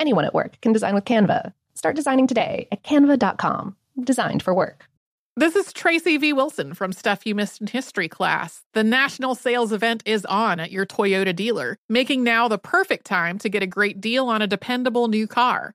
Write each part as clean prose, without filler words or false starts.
Anyone at work can design with Canva. Start designing today at canva.com. Designed for work. This is Tracy V. Wilson from Stuff You Missed in History Class. The national sales event is on at your Toyota dealer, making now the perfect time to get a great deal on a dependable new car.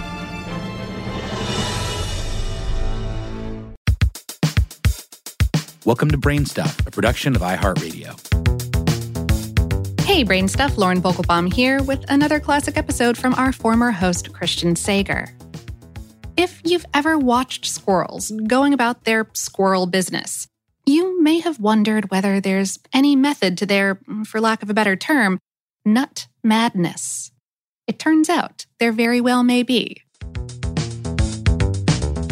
Welcome to BrainStuff, a production of iHeartRadio. Hey, BrainStuff, Lauren Vogelbaum here with another classic episode from our former host, Christian Sager. If you've ever watched squirrels going about their squirrel business, you may have wondered whether there's any method to their, for lack of a better term, nut madness. It turns out there very well may be.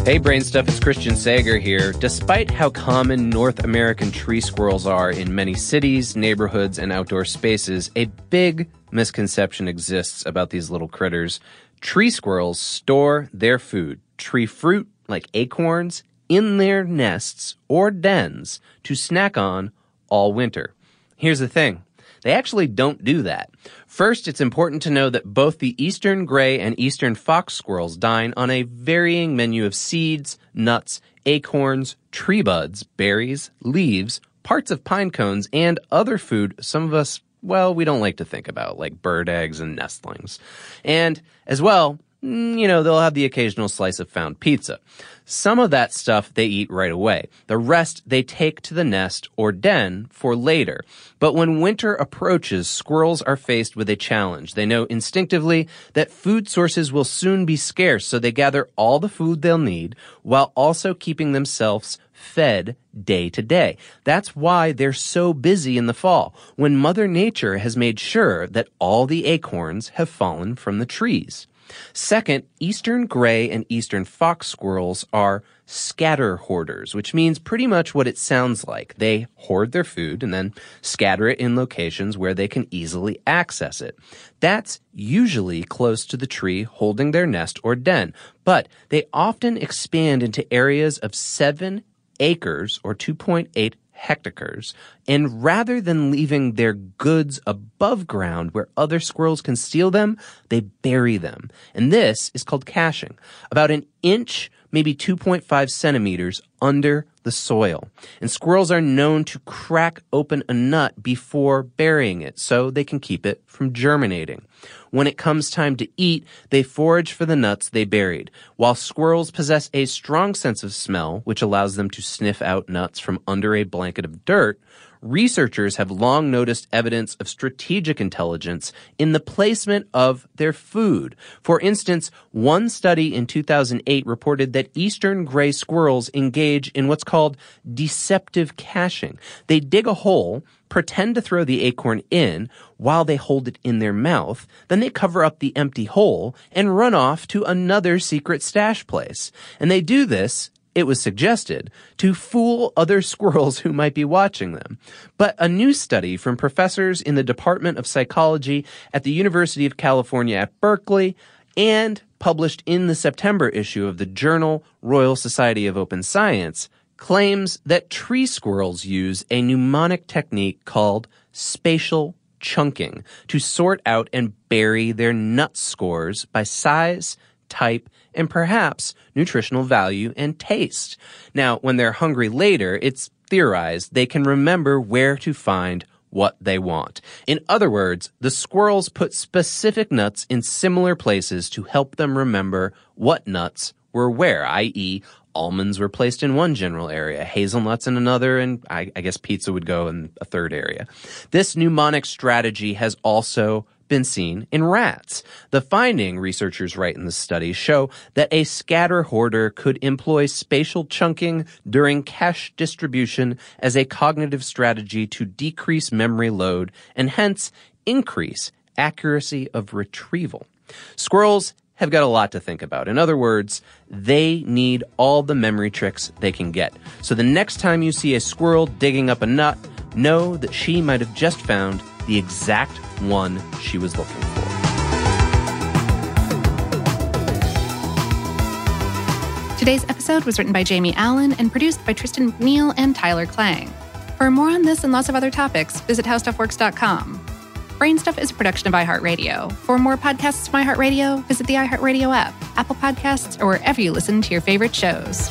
Hey BrainStuff, it's Christian Sager here. Despite how common North American tree squirrels are in many cities, neighborhoods, and outdoor spaces, a big misconception exists about these little critters. Tree squirrels store their food, tree fruit like acorns, in their nests or dens to snack on all winter. Here's the thing. They actually don't do that. First, it's important to know that both the eastern gray and eastern fox squirrels dine on a varying menu of seeds, nuts, acorns, tree buds, berries, leaves, parts of pine cones, and other food some of us, well, we don't like to think about, like bird eggs and nestlings. And as well, you know, they'll have the occasional slice of found pizza. Some of that stuff they eat right away. The rest they take to the nest or den for later. But when winter approaches, squirrels are faced with a challenge. They know instinctively that food sources will soon be scarce, so they gather all the food they'll need while also keeping themselves fed day to day. That's why they're so busy in the fall, when Mother Nature has made sure that all the acorns have fallen from the trees. Second, eastern gray and eastern fox squirrels are scatter hoarders, which means pretty much what it sounds like. They hoard their food and then scatter it in locations where they can easily access it. That's usually close to the tree holding their nest or den, but they often expand into areas of 7 acres or 2.8 hectares, and rather than leaving their goods above ground where other squirrels can steal them, they bury them. And this is called caching. About an inch maybe 2.5 centimeters under the soil. And squirrels are known to crack open a nut before burying it so they can keep it from germinating. When it comes time to eat, they forage for the nuts they buried. While squirrels possess a strong sense of smell, which allows them to sniff out nuts from under a blanket of dirt, researchers have long noticed evidence of strategic intelligence in the placement of their food. For instance, one study in 2008 reported that eastern gray squirrels engage in what's called deceptive caching. They dig a hole, pretend to throw the acorn in while they hold it in their mouth, then they cover up the empty hole and run off to another secret stash place. And they do this, it was suggested, to fool other squirrels who might be watching them. But a new study from professors in the Department of Psychology at the University of California at Berkeley and published in the September issue of the journal Royal Society of Open Science claims that tree squirrels use a mnemonic technique called spatial chunking to sort out and bury their nut scores by size, type, and perhaps nutritional value and taste. Now, when they're hungry later, it's theorized they can remember where to find what they want. In other words, the squirrels put specific nuts in similar places to help them remember what nuts were where, i.e., almonds were placed in one general area, hazelnuts in another, and I guess pizza would go in a third area. This mnemonic strategy has also been seen in rats. The finding, researchers write in the study, show that a scatter hoarder could employ spatial chunking during cache distribution as a cognitive strategy to decrease memory load and hence increase accuracy of retrieval. Squirrels have got a lot to think about. In other words, they need all the memory tricks they can get. So the next time you see a squirrel digging up a nut, know that she might have just found the exact one she was looking for. Today's episode was written by Jamie Allen and produced by Tristan Neal and Tyler Clang. For more on this and lots of other topics, visit howstuffworks.com. BrainStuff is a production of iHeartRadio. For more podcasts from iHeartRadio, visit the iHeartRadio app, Apple Podcasts, or wherever you listen to your favorite shows.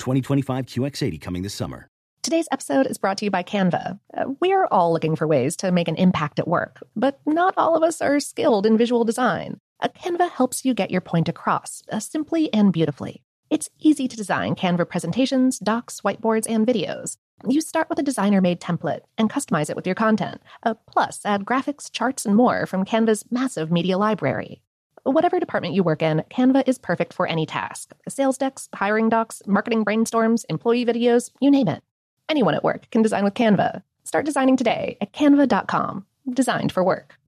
2025 QX80 coming this summer. Today's episode is brought to you by Canva. We're all looking for ways to make an impact at work, but not all of us are skilled in visual design. Canva helps you get your point across, simply and beautifully. It's easy to design Canva presentations, docs, whiteboards, and videos. You start with a designer-made template and customize it with your content. Plus, add graphics, charts, and more from Canva's massive media library. Whatever department you work in, Canva is perfect for any task. Sales decks, hiring docs, marketing brainstorms, employee videos, you name it. Anyone at work can design with Canva. Start designing today at canva.com. Designed for work.